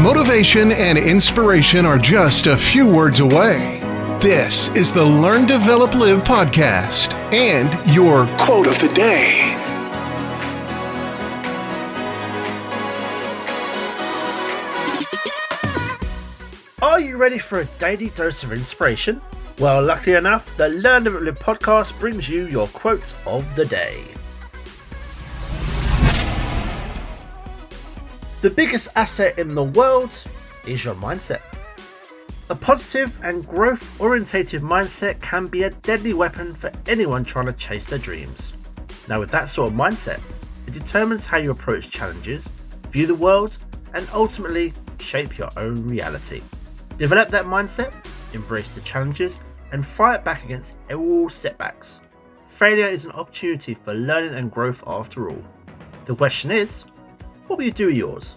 Motivation and inspiration are just a few words away. This is the Learn, Develop, Live podcast and your Quote of the Day. Are you ready for a daily dose of inspiration? Well, luckily enough, the Learn, Develop, Live podcast brings you your Quote of the Day. The biggest asset in the world is your mindset. A positive and growth-orientated mindset can be a deadly weapon for anyone trying to chase their dreams. Now, with that sort of mindset, it determines how you approach challenges, view the world, and ultimately shape your own reality. Develop that mindset, embrace the challenges, and fight back against all setbacks. Failure is an opportunity for learning and growth after all. The question is, what will you do with yours?